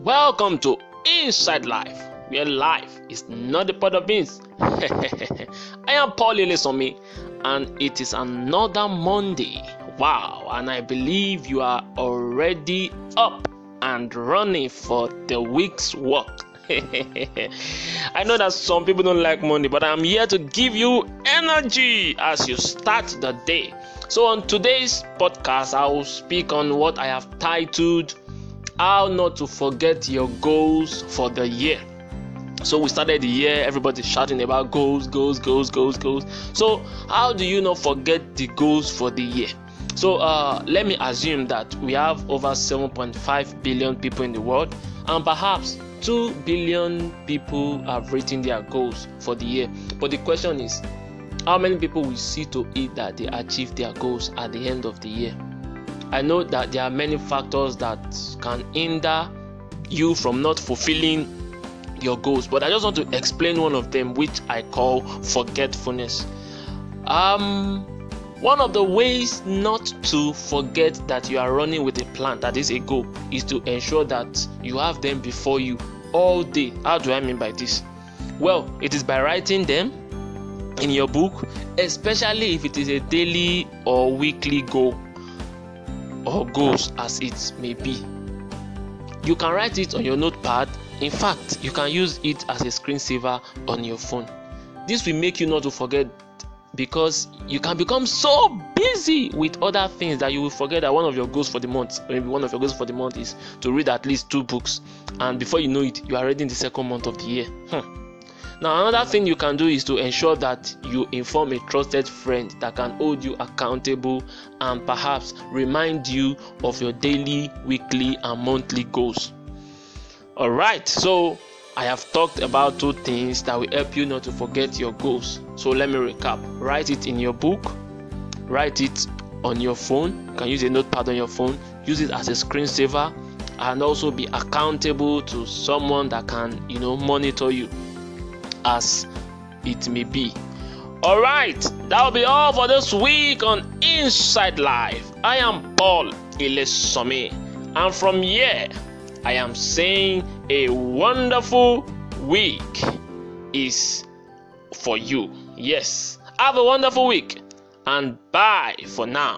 Welcome to Inside Life, where life is not a pot of beans. I am Paul Ilesanmi, and it is another Monday. Wow, and I believe you are already up and running for the week's work. I know that some people don't like Monday, but I'm here to give you energy as you start the day. So on today's podcast, I will speak on what I have titled, How Not to Forget Your Goals for the Year. So we started the year, everybody's shouting about goals. So how do you not forget the goals for the year? So let me assume that we have over 7.5 billion people in the world, and perhaps 2 billion people have written their goals for the year. But the question is, how many people will see to it that they achieve their goals at the end of the year? I know that there are many factors that can hinder you from not fulfilling your goals, but I just want to explain one of them, which I call forgetfulness. One of the ways not to forget that you are running with a plan, that is a goal, is to ensure that you have them before you all day. How do I mean by this? Well, it is by writing them in your book, especially if it is a daily or weekly goal, or goals as it may be. You can write it on your notepad. In fact, you can use it as a screensaver on your phone. This will make you not to forget, because you can become so busy with other things that you will forget that one of your goals for the month, maybe one of your goals for the month, is to read at least 2 books, and before you know it, you are reading the second month of the year. Now, another thing you can do is to ensure that you inform a trusted friend that can hold you accountable and perhaps remind you of your daily, weekly, and monthly goals. All right, so I have talked about 2 things that will help you not to forget your goals. So let me recap. Write it in your book, write it on your phone. You can use a notepad on your phone, use it as a screensaver, and also be accountable to someone that can, monitor you as it may be. All right, that'll be all for this week on Inside Life. I am Paul Ilesanmi, and from here, I am saying a wonderful week is for you. Yes, have a wonderful week, and bye for now.